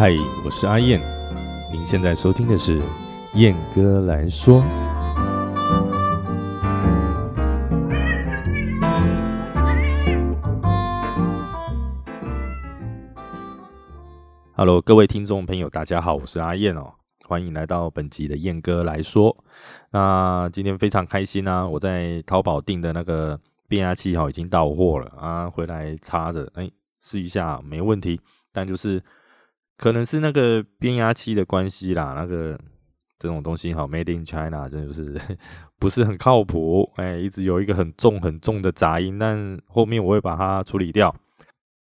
嗨，我是阿燕，您现在收听的是燕哥来说。Hello， 各位听众朋友，大家好，我是阿燕哦，欢迎来到本集的燕哥来说。那今天非常开心啊，我在淘宝订的那个变压器已经到货了啊，回来插着，试一下没问题，但就是。可能是那个变压器的关系啦，那个这种东西Made in China 真的就是不是很靠谱，一直有一个很重的杂音，但后面我会把它处理掉。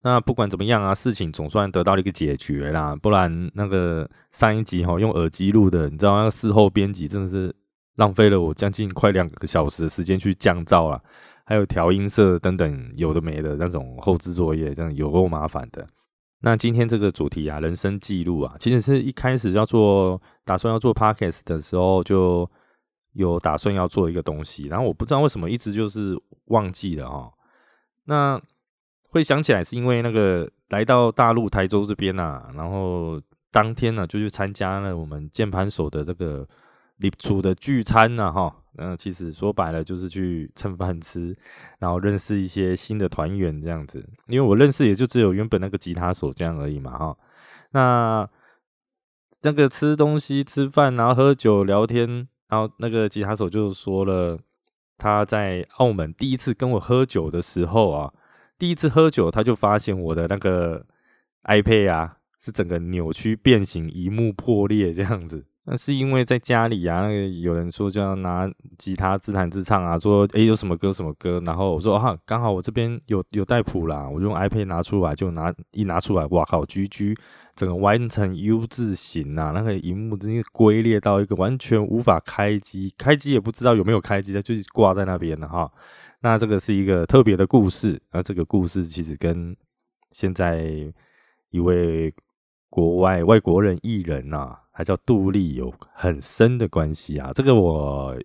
那不管怎么样啊，事情总算得到了一个解决啦，不然那个上一集用耳机录的，你知道那个事后编辑真的是浪费了我将近快2个小时的时间去降噪啦，还有调音色等等有的没的那种后制作业，这样有够麻烦的。那今天这个主题啊，人生记录啊，其实是一开始打算要做 podcast 的时候就有打算要做一个东西，然后我不知道为什么一直就是忘记了哦。那会想起来是因为那个来到大陆台州这边啊，然后当天呢就去参加了我们键盘手的这个立储的聚餐啊哈。其实说白了就是去蹭饭吃，然后认识一些新的团员这样子，因为我认识也就只有原本那个吉他手这样而已嘛哈。那个吃东西吃饭然后喝酒聊天，然后那个吉他手就说了他在澳门第一次跟我喝酒的时候啊，第一次喝酒他就发现我的那个 iPad 啊是整个扭曲变形荧幕破裂这样子。那是因为在家里啊，那个有人说就要拿吉他自弹自唱啊，说有什么歌，然后我说啊，刚好我这边有带谱啦，我就用 iPad 拿出来，就拿出来，哇靠，GG，整个完成 U 字形啊，那个荧幕真是龟裂到一个完全无法开机，开机也不知道有没有开机，它就挂在那边了哈。那这个是一个特别的故事，那这个故事其实跟现在一位外国人艺人啊。还叫杜丽有很深的关系啊，这个我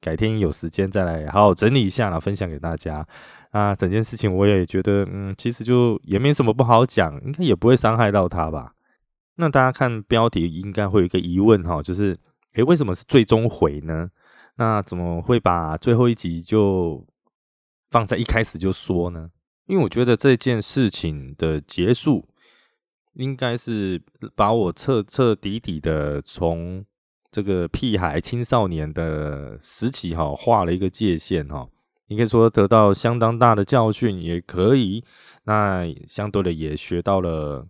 改天有时间再来好好整理一下啦，分享给大家。那整件事情我也觉得其实就也没什么不好讲，应该也不会伤害到他吧。那大家看标题应该会有一个疑问就是为什么是最终回呢？那怎么会把最后一集就放在一开始就说呢？因为我觉得这件事情的结束应该是把我彻底的从这个屁孩青少年的时期画了一个界限应该说得到相当大的教训也可以，那相对的也学到了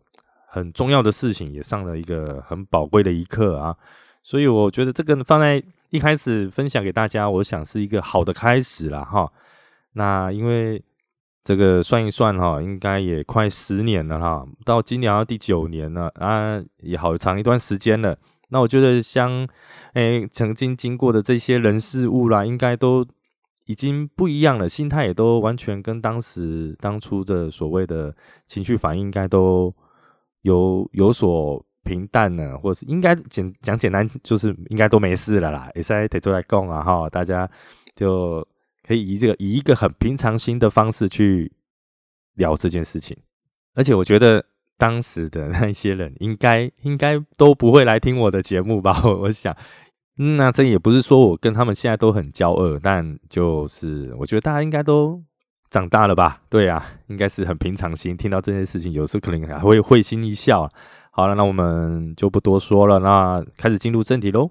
很重要的事情，也上了一个很宝贵的一课啊。所以我觉得这个放在一开始分享给大家，我想是一个好的开始啦哈。那因为这个算一算应该也快10年了哈，到今年要第9年了啊，也好长一段时间了。那我觉得像曾经经过的这些人事物啦，应该都已经不一样了，心态也都完全跟当初的所谓的情绪反应应该都有所平淡了，或者是应该简单就是应该都没事了啦。也是提出来讲啊哈，大家就。可以以一个很平常心的方式去聊这件事情，而且我觉得当时的那些人应该都不会来听我的节目吧，我想那这也不是说我跟他们现在都很交恶，但就是我觉得大家应该都长大了吧，对啊，应该是很平常心听到这件事情，有时候可能还会会心一笑啊。好了，那我们就不多说了，那开始进入正题咯。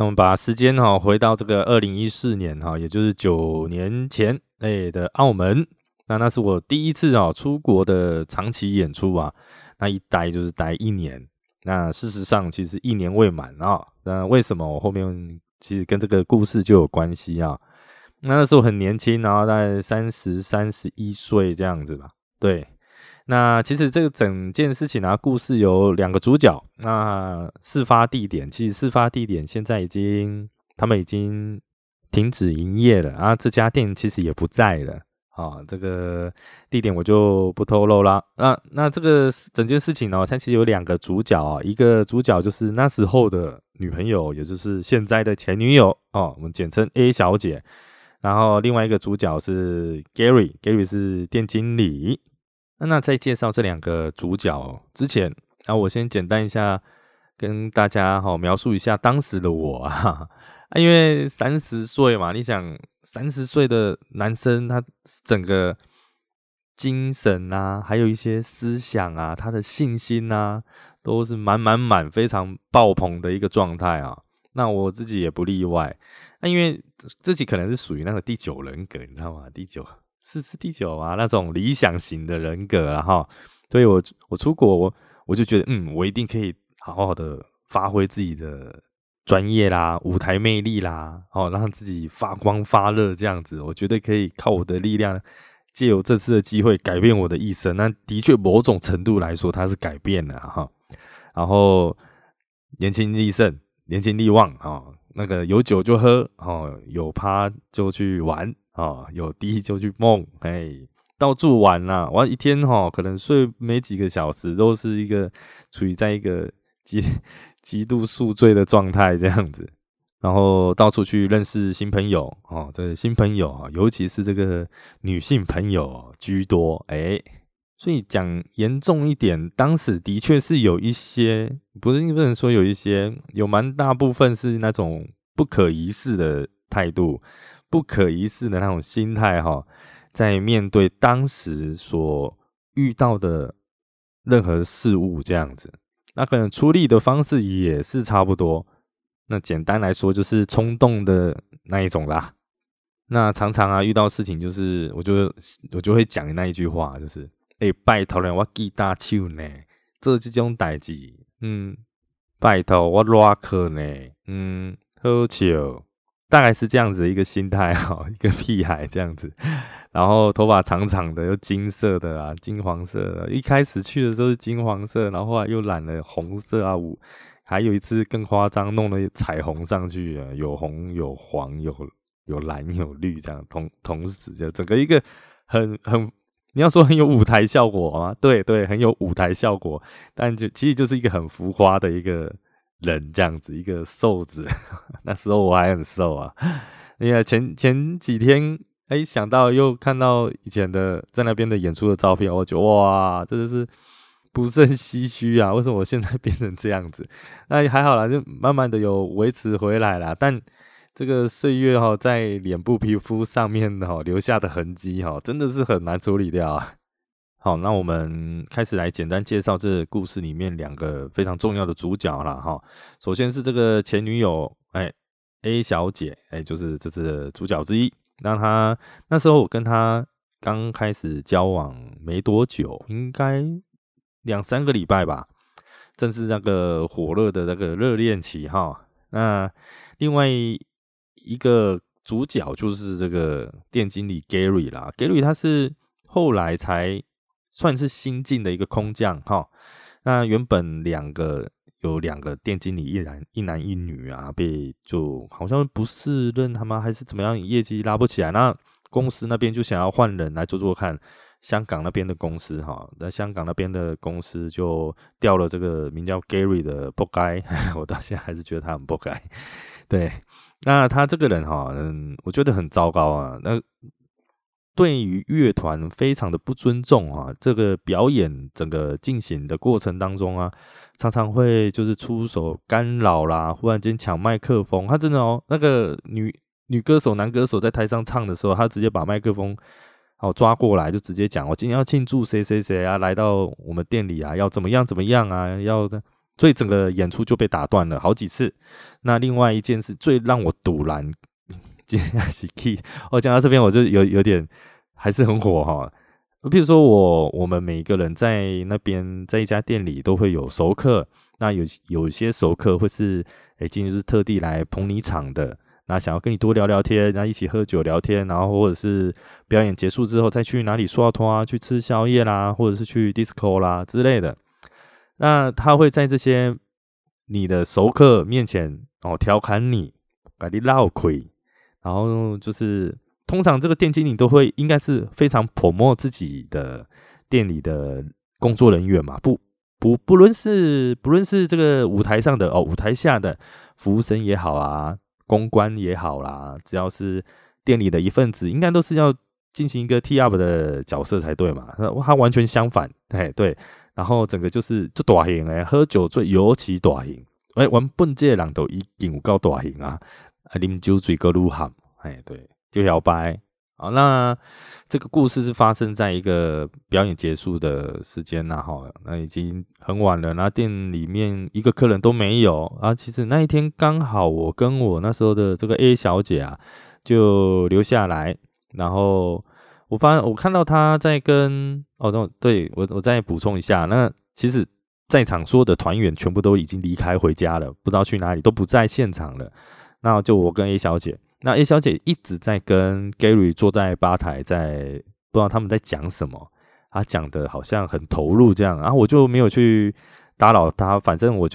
那我们把时间回到这个2014年也就是9年前的澳门，那是我第一次出国的长期演出啊，那一待就是待1年，那事实上其实1年未满啊，那为什么我后面其实跟这个故事就有关系啊？那时候很年轻，然后大概31岁这样子吧，对。那其实这个整件事情故事有2个主角，那事发地点现在他们已经停止营业了啊，这家店其实也不在了啊，这个地点我就不透露啦。那这个整件事情它其实有2个主角一个主角就是那时候的女朋友，也就是现在的前女友哦，我们简称 A 小姐。然后另外一个主角是 Gary 是店经理。那在介绍这两个主角之前，我先简单一下跟大家描述一下当时的我啊。因为30岁嘛，你想30岁的男生，他整个精神啊，还有一些思想啊，他的信心啊，都是满非常爆棚的一个状态啊。那我自己也不例外，因为自己可能是属于那个第九人格，你知道吗？第九啊，那种理想型的人格啊哈。所以我出国，我就觉得我一定可以好好的发挥自己的专业啦，舞台魅力啦，让自己发光发热这样子。我觉得可以靠我的力量，借由这次的机会改变我的一生。那的确某种程度来说，它是改变了哈。然后年轻力盛，年轻力旺啊。那个有酒就喝哦，有趴就去玩哦，有地就去梦，到处玩啦、啊，玩一天可能睡没几个小时，都是一个处于在一个极度宿醉的状态这样子。然后到处去认识新朋友哦，这新朋友啊，尤其是这个女性朋友居多所以讲严重一点，当时的确是有一些，不能说有一些，有蛮大部分是那种不可一世的态度，不可一世的那种心态在面对当时所遇到的任何事物这样子。那可能出力的方式也是差不多，那简单来说就是冲动的那一种啦。那常常啊遇到事情，就是我就会讲那一句话，就是拜托咧，我记大手呢，做这种代志，拜托我拉去呢，好笑，大概是这样子的一个心态一个屁孩这样子。然后头发长长的，又金色的啊，金黄色的，一开始去的时候是金黄色，然后后来又染了红色啊，还有一次更夸张，弄了彩虹上去，有红有黄有蓝有绿这样，同时就整个一个很。你要说很有舞台效果吗？对，很有舞台效果，但其实就是一个很浮夸的一个人这样子，一个瘦子。那时候我还很瘦啊，因为前几天想到又看到以前的在那边的演出的照片，我觉得哇，真的是不胜唏嘘啊！为什么我现在变成这样子？那还好啦，就慢慢的有维持回来啦，但这个岁月在脸部皮肤上面留下的痕迹真的是很难处理掉啊。好，那我们开始来简单介绍这故事里面两个非常重要的主角啦首先是这个前女友A 小姐就是这次的主角之一。那她那时候我跟她刚开始交往没多久，应该2-3个礼拜吧，正是那个火热的那个热恋期那另外一个主角就是这个店经理 Gary 啦 ，Gary 他是后来才算是新进的一个空降那原本有两个店经理，一男一女啊，就好像不是任他们还是怎么样，业绩拉不起来。那公司那边就想要换人来做做看，香港那边的公司那香港那边的公司就调了这个名叫 Gary 的podcast， 我到现在还是觉得他很podcast。对。那他这个人我觉得很糟糕啊。那对于乐团非常的不尊重啊。这个表演整个进行的过程当中啊，常常会就是出手干扰啦，忽然间抢麦克风。他真的那个女歌手、男歌手在台上唱的时候，他直接把麦克风抓过来，就直接讲：“我今天要庆祝谁谁谁啊，来到我们店里啊，要怎么样怎么样啊，要……”所以整个演出就被打断了好几次。那另外一件事最让我堵然，今天是 key。讲到这边我就有点还是很火譬如说我们每一个人在那边在一家店里都会有熟客，那有些熟客会是今天就是特地来捧你场的，那想要跟你多聊聊天，那一起喝酒聊天，然后或者是表演结束之后再去哪里刷拖啊，去吃宵夜啦，或者是去 disco 啦之类的。那他会在这些你的熟客面前调侃你，把你闹亏，然后就是通常这个店经理都会应该是非常promote自己的店里的工作人员嘛，不不论是这个舞台上的舞台下的服务生也好啊，公关也好啦，只要是店里的一份子，应该都是要进行一个 T up 的角色才对嘛。他完全相反，哎对，然后整个就是就大型嘞，喝酒醉尤其大型。哎，玩本地的人都已经有够大型啊，啉酒醉个愈喊，哎对，就摇摆。好，那这个故事是发生在一个表演结束的时间啦，哈，那已经很晚了，那店里面一个客人都没有啊。其实那一天刚好我跟我那时候的这个 A 小姐啊，就留下来，然后我看到她在跟对我再补充一下，那其实在场所有的团员全部都已经离开回家了，不知道去哪里，都不在现场了。那就我跟 A 小姐。那 A 小姐一直在跟 Gary 坐在吧台，在不知道他们在讲什么，她讲的好像很投入这样，然后我就没有去打扰她，反正我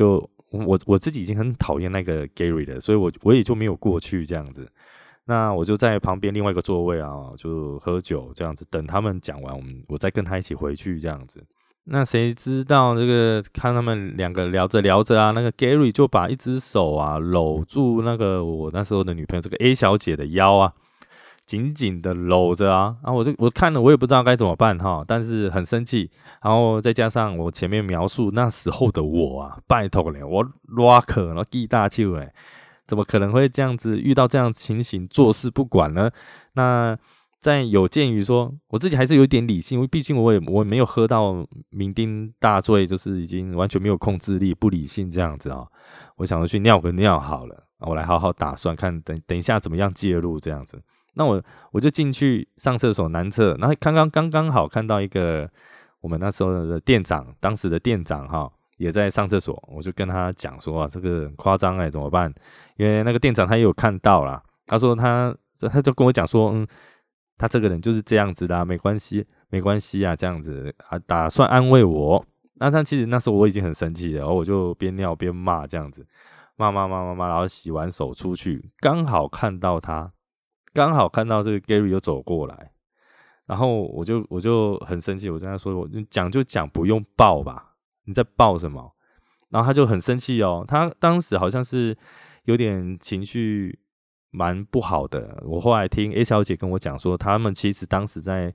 自己已经很讨厌那个 Gary 了，所以我也就没有过去这样子。那我就在旁边另外一个座位啊，就喝酒这样子，等他们讲完，我再跟他一起回去这样子。那谁知道这个看他们两个聊着聊着啊，那个 Gary 就把一只手啊搂住那个我那时候的女朋友这个 A 小姐的腰啊，紧紧的搂着啊，然后我看了我也不知道该怎么办哈，但是很生气，然后再加上我前面描述那时候的我啊，拜托嘞，我rocker然后记大手嘞，怎么可能会这样子遇到这样情形做事不管呢？那。在有鉴于说我自己还是有一点理性，毕竟我也没有喝到酩酊大醉，就是已经完全没有控制力不理性这样子啊、哦。我想着去尿个尿好了，我来好好打算看等一下怎么样介入这样子。那我就进去上厕所男厕，然后刚刚好看到一个我们那时候的店长，当时的店长哈、哦、也在上厕所，我就跟他讲说啊，这个很夸张哎，怎么办？因为那个店长他也有看到啦，他说他就跟我讲说他这个人就是这样子啦，没关系，没关系啊，这样子啊，打算安慰我。那他其实那时候我已经很生气了，然后我就边尿边骂这样子，骂，然后洗完手出去，刚好看到这个 Gary 又走过来，然后我就很生气，我跟他说，你讲就讲，不用抱吧，你在抱什么？然后他就很生气哦，他当时好像是有点情绪。蛮不好的，我后来听 A 小姐跟我讲说，他们其实当时在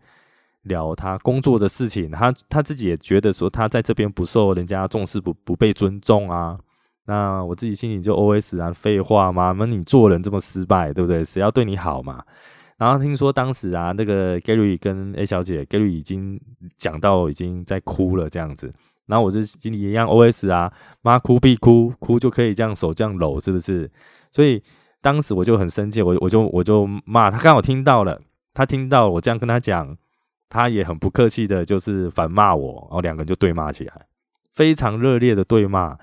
聊他工作的事情，他自己也觉得说他在这边不受人家重视，不被尊重啊。那我自己心里就 OS 啊，废话嘛，那你做人这么失败，对不对？谁要对你好嘛？然后听说当时啊，那个 Gary 跟 A 小姐 ，Gary 已经讲到已经在哭了这样子，然后我就心里一样 OS 啊，妈哭必哭，哭就可以这样手这样搂，是不是？所以。当时我就很生气，我就骂他，刚好听到了，他听到我这样跟他讲，他也很不客气的，就是反骂我，然后两个人就对骂起来，非常热烈的对骂。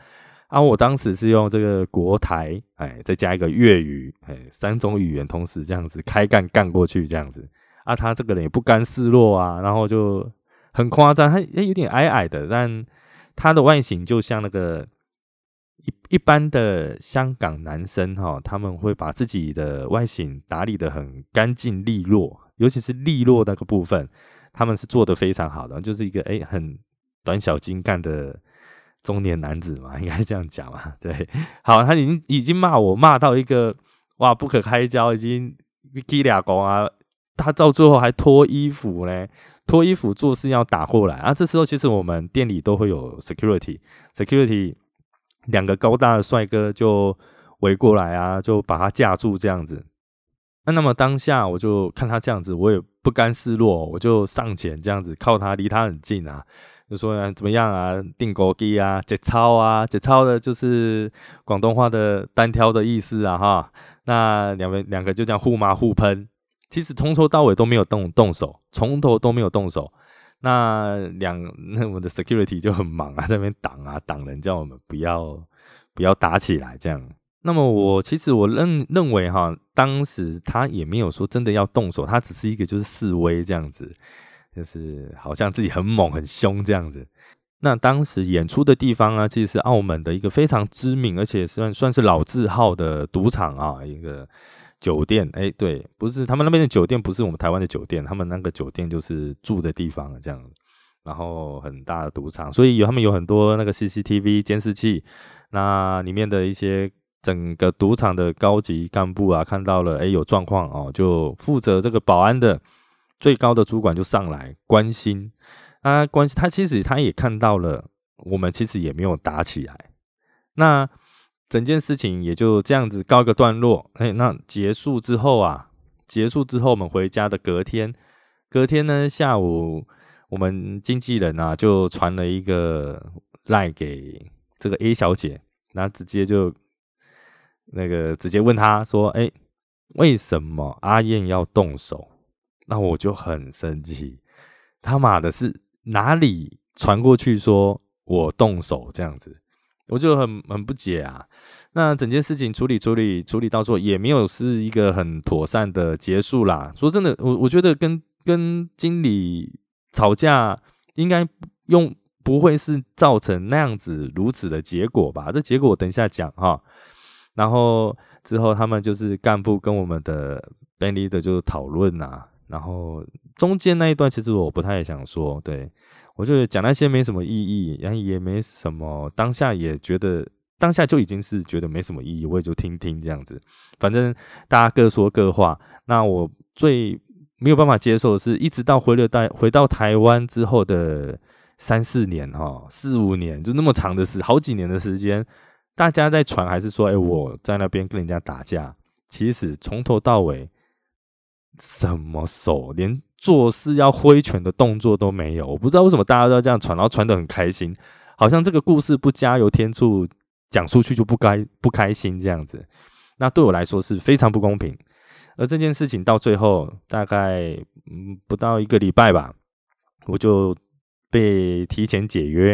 啊，我当时是用这个国台，哎，再加一个粤语，哎，三种语言同时这样子开干过去这样子。啊，他这个人也不甘示弱啊，然后就很夸张，他有点矮矮的，但他的外形就像那个。一般的香港男生哈、哦，他们会把自己的外形打理得很干净利落，尤其是利落那个部分，他们是做得非常好的，就是一个很短小精干的中年男子嘛，应该这样讲嘛，对。好，他已经骂我骂到一个哇不可开交，已经踢俩公啊，他到最后还脱衣服嘞。脱衣服做事要打过来啊，这时候其实我们店里都会有 security。两个高大的帅哥就围过来啊，就把他架住这样子。那么当下我就看他这样子，我也不甘示弱，我就上前这样子靠他，离他很近啊，就说、怎么样啊，订狗鸡啊，节操啊，节操的就是广东话的单挑的意思啊哈。那两个就这样互骂互喷，其实从头到尾都没有动手，从头都没有动手。那我们的 security 就很忙啊，在那边挡人，叫我们不要打起来这样。那么其实我认为哈，当时他也没有说真的要动手，他只是一个就是示威这样子，就是好像自己很猛很凶这样子。那当时演出的地方啊，其实是澳门的一个非常知名，而且算是老字号的赌场啊，一个。酒店，哎，对，不是他们那边的酒店，不是我们台湾的酒店，他们那个酒店就是住的地方这样。然后很大的赌场，所以他们有很多那个 CCTV 监视器，那里面的一些整个赌场的高级干部啊，看到了有状况哦，就负责这个保安的最高的主管就上来关心，那关心他其实他也看到了，我们其实也没有打起来，那整件事情也就这样子告一个段落。那结束之后啊，我们回家的隔天呢下午，我们经纪人啊就传了一个 LINE 给这个 A 小姐，然后直接就那个直接问她说为什么阿燕要动手？那我就很生气，他妈的是哪里传过去说我动手这样子，我就很不解啊。那整件事情处理到做也没有是一个很妥善的结束啦。说真的，我觉得跟经理吵架应该不会是造成那样子如此的结果吧，这结果我等一下讲哈。然后之后他们就是干部跟我们的 band leader 就讨论啊，然后中间那一段其实我不太想说，对，我觉得讲那些没什么意义，然后也没什么，当下也觉得当下就已经是觉得没什么意义，我也就听这样子，反正大家各说各话。那我最没有办法接受的是，一直到回到台湾之后的3-4年4-5年，就那么长的好几年的时间，大家在传还是说我在那边跟人家打架，其实从头到尾什么手，连做事要挥拳的动作都没有。我不知道为什么大家都要这样传，然后传得很开心，好像这个故事不加油添醋讲出去就不开心这样子，那对我来说是非常不公平。而这件事情到最后大概不到一个礼拜吧，我就被提前解约，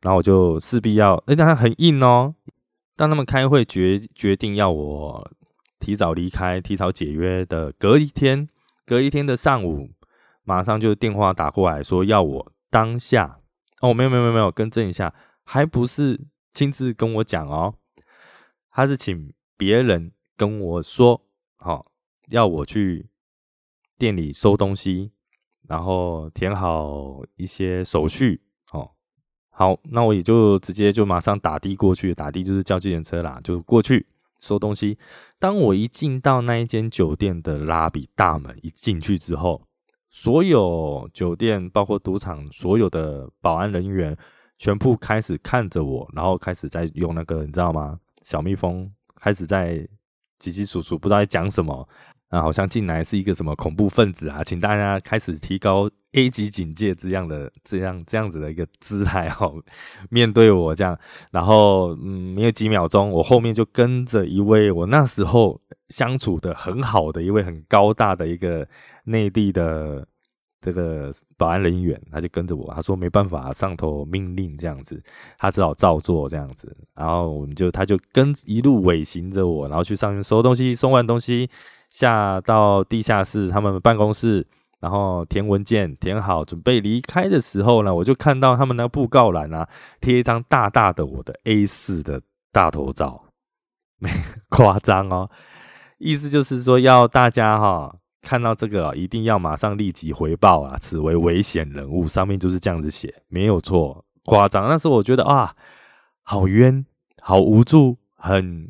然后我就势必要但他很硬哦，当他们开会决定要我提早离开提早解约的隔一天的上午，马上就电话打过来说要我当下没有更正一下，还不是亲自跟我讲哦，他是请别人跟我说要我去店里收东西，然后填好一些手续好，那我也就直接就马上打的过去，打的就是叫计程车啦，就过去收东西。当我一进到那一间酒店的拉比大门一进去之后，所有酒店包括赌场所有的保安人员全部开始看着我，然后开始在用那个你知道吗小蜜蜂，开始在叽叽数数不知道在讲什么啊，好像进来是一个什么恐怖分子啊，请大家开始提高 A 级警戒这样子的一个姿态面对我这样。然后没有几秒钟，我后面就跟着一位我那时候相处的很好的一位很高大的一个内地的这个保安人员，他就跟着我，他说没办法上头命令这样子，他只好照做这样子。然后我们就他就跟一路尾行着我，然后去上面收东西，收完东西下到地下室他们办公室，然后填文件填好准备离开的时候呢，我就看到他们那布告栏啊贴一张大大的我的 A4 的大头照，没夸张哦，意思就是说要大家看到这个一定要马上立即回报啊，此为危险人物，上面就是这样子写，没有错，夸张。那时候我觉得好冤，好无助，很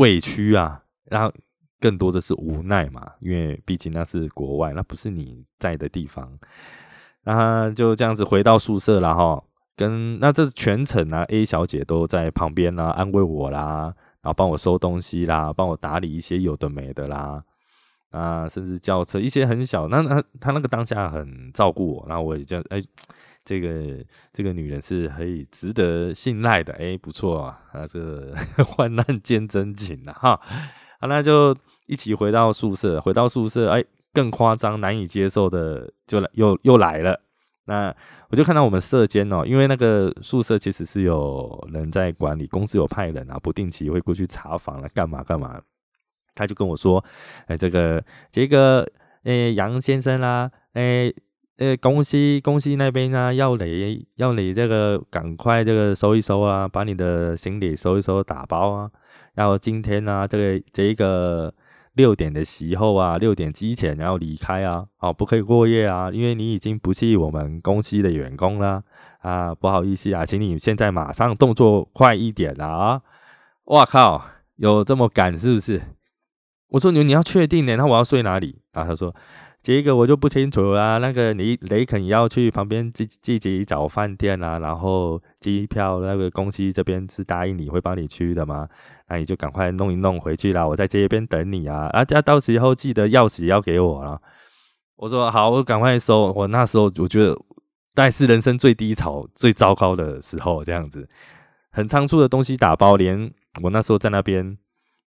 委屈啊，然后更多的是无奈嘛，因为毕竟那是国外，那不是你在的地方。那就这样子回到宿舍啦那这全程啊 A 小姐都在旁边啦，安慰我啦，然后帮我收东西啦，帮我打理一些有的没的啦。甚至叫车一些很小，那他那个当下很照顾我，然后我也叫这个女人是可以值得信赖的，不错啊，这个患难见真情啊哈。那就一起回到宿舍更夸张难以接受的就又来了。那我就看到我们舍监因为那个宿舍其实是有人在管理，公司有派人啊，不定期会过去查房干嘛干嘛。他就跟我说这个杨先生啦公司那边啊要你这个赶快这个收一收啊，把你的行李收一收打包啊，然后今天啊这个6点的席后啊，6点之前要离开啊，哦，不可以过夜啊，因为你已经不是我们公司的员工啦，啊，不好意思啊，请你现在马上动作快一点啊！哇靠，有这么赶是不是？我说你要确定呢，那我要睡哪里啊？他说这个我就不清楚啦，那个你雷肯要去旁边自己找饭店啊，然后机票那个公司这边是答应你会帮你去的嘛，那你就赶快弄一弄回去啦，我在这边等你啊，啊到时候记得钥匙要给我啦。我说好，我赶快收。我那时候我觉得大概是人生最低潮最糟糕的时候，这样子很仓促的东西打包，连我那时候在那边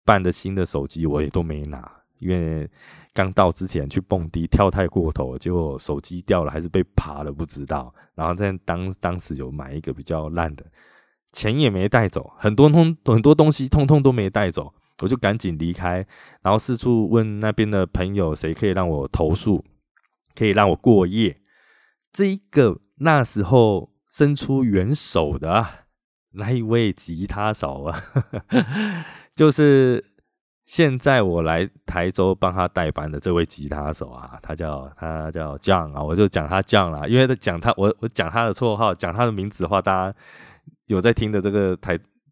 办的新的手机我也都没拿，因为刚到之前去蹦迪跳太过头，结果手机掉了还是被扒了不知道，然后在当时有买一个比较烂的，钱也没带走，很多东西通通都没带走，我就赶紧离开，然后四处问那边的朋友谁可以让我投宿，可以让我过夜，这一个那时候伸出援手的啊，那一位吉他手啊就是现在我来台州帮他代班的这位吉他手啊，他叫 John 啊，我就讲他 John 啦，因为讲他我讲他的绰号，讲他的名字的话，大家有在听的这个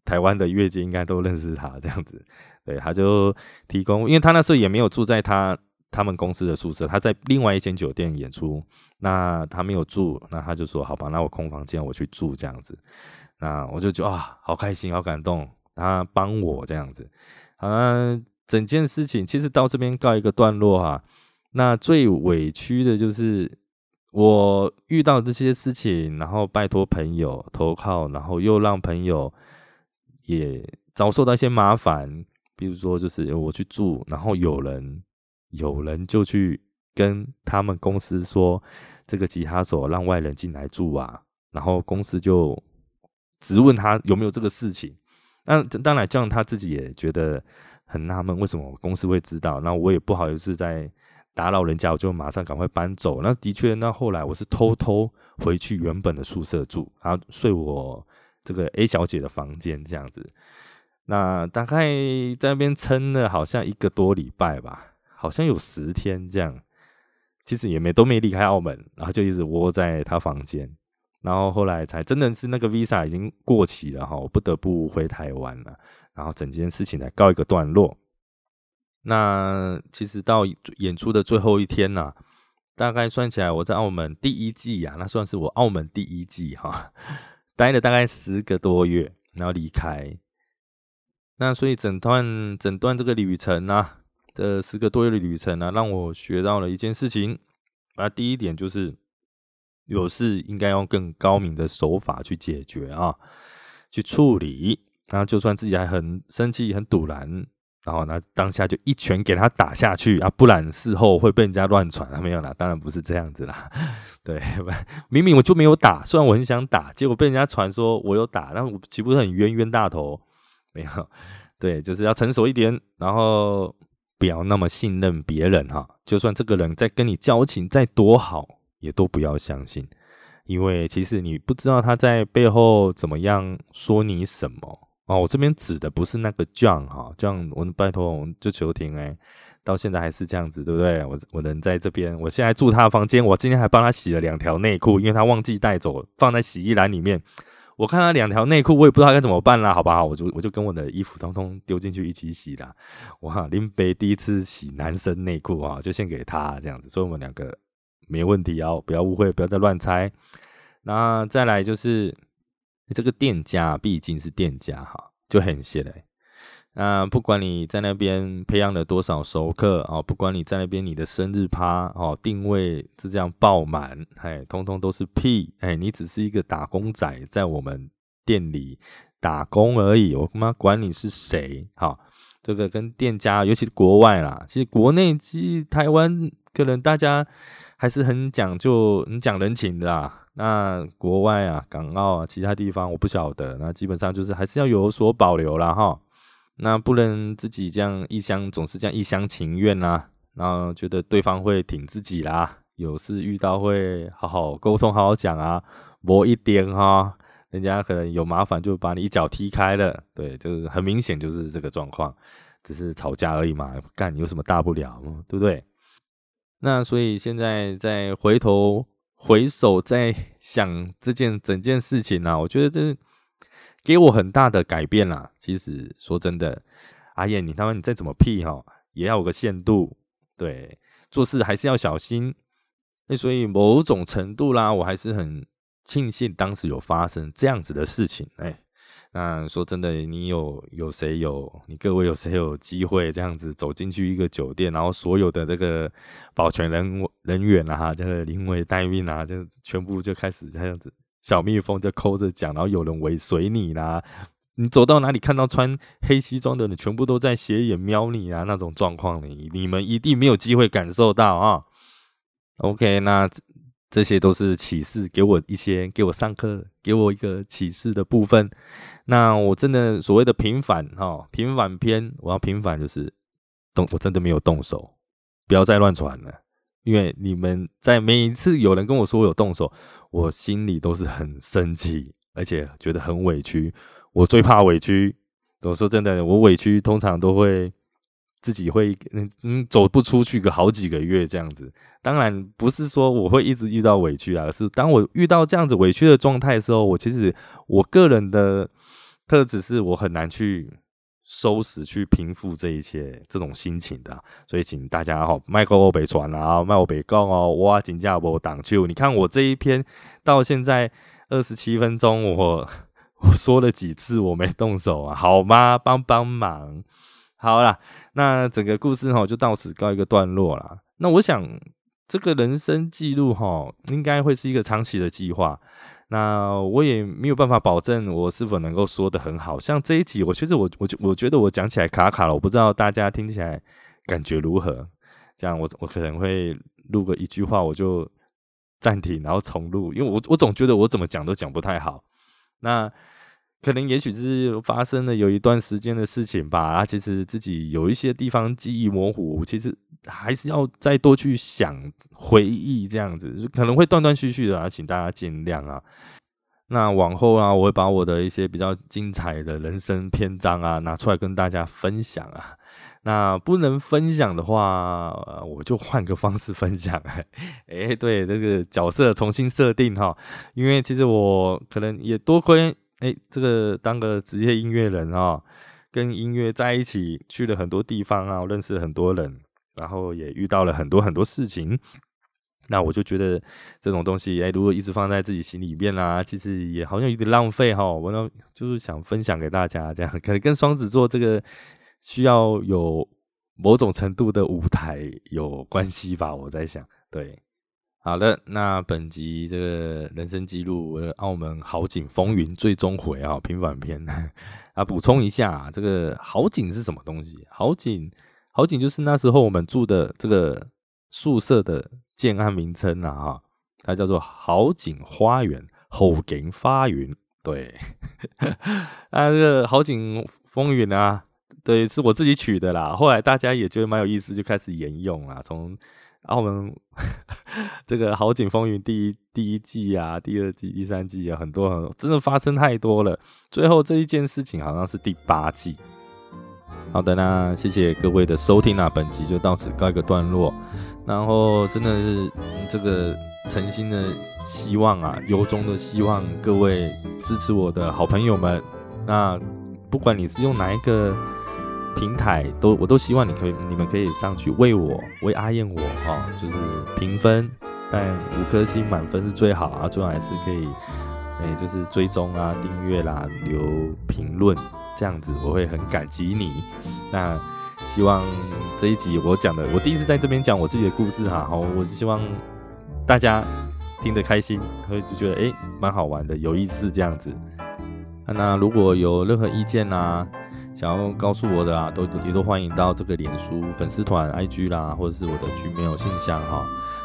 台湾的乐界应该都认识他这样子。对，他就提供，因为他那时候也没有住在他们公司的宿舍，他在另外一间酒店演出，那他没有住，那他就说好吧，那我空房间我去住这样子。那我就觉得啊，好开心，好感动，他帮我这样子。啊，整件事情其实到这边告一个段落啊。那最委屈的就是我遇到这些事情，然后拜托朋友投靠，然后又让朋友也遭受到一些麻烦，比如说就是我去住，然后有人就去跟他们公司说这个吉他手让外人进来住啊，然后公司就质问他有没有这个事情。那当然，这样他自己也觉得很纳闷，为什么公司会知道？那我也不好意思再打扰人家，我就马上赶快搬走。那的确，那后来我是偷偷回去原本的宿舍住，然后睡我这个 A 小姐的房间这样子。那大概在那边撑了好像1个多礼拜吧，好像有10天这样。其实也都没离开澳门，然后就一直窝在她房间。然后后来才真的是那个 Visa 已经过期了，我不得不回台湾了，然后整件事情才告一个段落。那其实到演出的最后一天啊，大概算起来我在澳门第一季啊，那算是我澳门第一季啊，待了大概10个多月，然后离开。那所以整段这个旅程啊的10个多月的旅程啊，让我学到了一件事情啊。第一点就是有事应该用更高明的手法去解决啊，去处理。那就算自己还很生气、很堵然，然后呢，当下就一拳给他打下去啊，不然事后会被人家乱传啊。没有啦，当然不是这样子啦。对，明明我就没有打，虽然我很想打，结果被人家传说我有打，那我岂不是很冤大头？没有，对，就是要成熟一点，然后不要那么信任别人哈。就算这个人再跟你交情再多好，也都不要相信，因为其实你不知道他在背后怎么样说你什么啊。我这边指的不是那个 John 哈 ，John 我拜托我就求停到现在还是这样子，对不对？我人在这边，我现在住他的房间，我今天还帮他洗了2条内裤，因为他忘记带走，放在洗衣篮里面。我看他2条内裤，我也不知道该怎么办啦，好不好？我就跟我的衣服通通丢进去一起洗啦。哇，林北第一次洗男生内裤啊，就献给他这样子，所以我们2个。没问题啊，不要误会，不要再乱猜。那再来就是这个店家，毕竟是店家哈，就很闲嘞。那不管你在那边培养了多少熟客啊，不管你在那边你的生日趴哦，定位是这样爆满，哎，通通都是屁，哎，你只是一个打工仔，在我们店里打工而已，我妈管你是谁哈。这个跟店家，尤其是国外啦，其实国内其实台湾可能大家还是很讲究、很讲人情的啦。那国外啊、港澳啊、其他地方我不晓得，那基本上就是还是要有所保留啦哈。那不能自己这样总是这样一厢情愿啦，然后觉得对方会挺自己啦，有事遇到会好好沟通、好好讲啊，磨一点哈。人家可能有麻烦就把你一脚踢开了，对，就是很明显就是这个状况。只是吵架而已嘛，干有什么大不了，对不对？那所以现在再回首再想这件整件事情啊，我觉得这给我很大的改变啦。其实说真的，阿燕你他妈你再怎么屁哈，也要有个限度，对，做事还是要小心。那所以某种程度啦，我还是很庆幸当时有发生这样子的事情。哎，那说真的，你有谁有机会这样子走进去一个酒店，然后所有的这个保全人员啊，这个临危待命啊，就全部就开始这样子。小蜜蜂就抠着讲，然后有人尾随你啦，你走到哪里看到穿黑西装的人全部都在斜眼瞄你啊，那种状况你们一定没有机会感受到啊。OK， 那这些都是启示，给我上课，给我一个启示的部分。那我真的所谓的平反平反篇，我要平反就是我真的没有动手，不要再乱传了。因为你们在每一次有人跟我说我有动手，我心里都是很生气，而且觉得很委屈。我最怕委屈，我说真的，我委屈通常都会自己会走不出去个好几个月这样子。当然不是说我会一直遇到委屈啦，而是当我遇到这样子委屈的状态的时候，其实我个人的特质是我很难去收拾去平复这一切这种心情的，所以请大家不要说我不传啦，不要说我不讲哦，我真的没动手。你看我这一篇到现在27分钟，我说了几次我没动手啊，好吗？帮忙。好啦，那整个故事就到此告一个段落啦。那我想这个人生记录应该会是一个长期的计划。那我也没有办法保证我是否能够说得很好，像这一集我觉得我讲起来卡卡了，我不知道大家听起来感觉如何。这样我可能会录个一句话我就暂停然后重录，因为我总觉得我怎么讲都讲不太好。那可能也许是发生了有一段时间的事情吧，其实自己有一些地方记忆模糊，其实还是要再多去想回忆这样子，可能会断断续续的请大家见谅啊。那往后我会把我的一些比较精彩的人生篇章拿出来跟大家分享啊。那不能分享的话，我就换个方式分享。对，这个角色重新设定因为其实我可能也多亏这个当个职业音乐人跟音乐在一起去了很多地方我认识了很多人，然后也遇到了很多很多事情。那我就觉得这种东西如果一直放在自己心里面其实也好像有点浪费我就是想分享给大家，这样可能跟双子座这个需要有某种程度的舞台有关系吧，我在想。对，好了，那本集这个人生记录澳门好景风云最终回平反篇补充一下这个好景是什么东西。好景就是那时候我们住的这个宿舍的建案名称它叫做好景花园，好景花园，对这个好景风云对，是我自己取的啦，后来大家也觉得蛮有意思，就开始沿用啦，从澳门这个好景风云第一季第二季第三季很多真的发生太多了，最后这一件事情好像是第8季。好的，那谢谢各位的收听本集就到此告一个段落，然后真的是这个诚心的希望由衷的希望各位支持我的好朋友们，那不管你是用哪一个平台我都希望你们可以上去为阿燕就是评分，但5颗星满分是最好最好还是可以就是追踪订阅啦，留评论这样子，我会很感激你。那希望这一集我第一次在这边讲我自己的故事我希望大家听得开心，会就觉得蛮好玩的，有意思这样子。那如果有任何意见想要告诉我的也都欢迎到这个脸书粉丝团 IG 啦，或者是我的 Gmail 信箱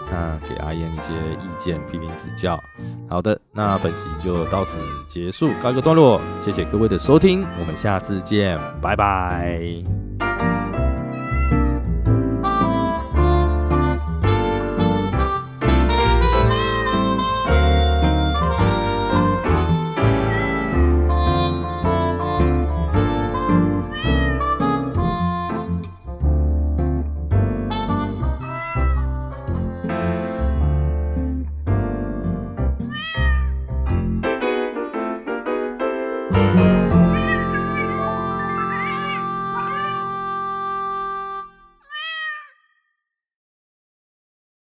那给阿燕一些意见批评指教。好的，那本集就到此结束告一个段落，谢谢各位的收听，我们下次见，拜拜。